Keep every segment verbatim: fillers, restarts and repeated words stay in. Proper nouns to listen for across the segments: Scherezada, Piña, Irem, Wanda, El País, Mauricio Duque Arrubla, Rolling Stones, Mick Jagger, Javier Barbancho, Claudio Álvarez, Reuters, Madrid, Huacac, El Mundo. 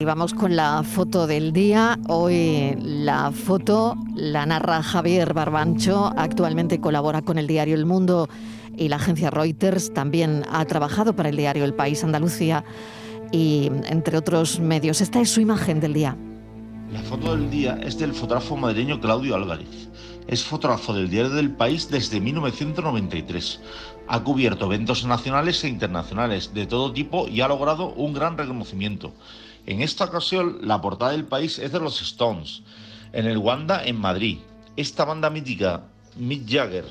Y vamos con la foto del día. Hoy la foto la narra Javier Barbancho. Actualmente colabora con el diario El Mundo y la agencia Reuters. También ha trabajado para el diario El País, Andalucía y entre otros medios. Esta es su imagen del día. La foto del día es del fotógrafo madrileño Claudio Álvarez. Es fotógrafo del diario del País desde mil novecientos noventa y tres. Ha cubierto eventos nacionales e internacionales de todo tipo y ha logrado un gran reconocimiento. En esta ocasión, la portada del País es de los Stones, en el Wanda, en Madrid. Esta banda mítica, Mick Jagger.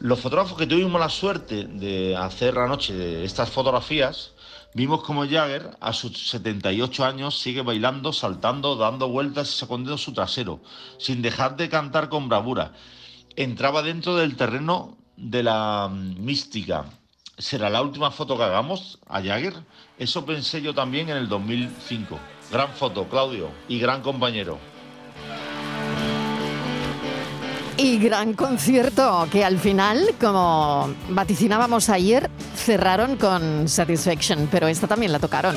Los fotógrafos que tuvimos la suerte de hacer la noche de estas fotografías, vimos como Jagger, a sus setenta y ocho años, sigue bailando, saltando, dando vueltas y sacudiendo su trasero, sin dejar de cantar con bravura. Entraba dentro del terreno de la mística. ¿Será la última foto que hagamos a Jagger? Eso pensé yo también en el dos mil cinco. Gran foto, Claudio, y gran compañero. Y gran concierto, que al final, como vaticinábamos ayer, cerraron con Satisfaction, pero esta también la tocaron.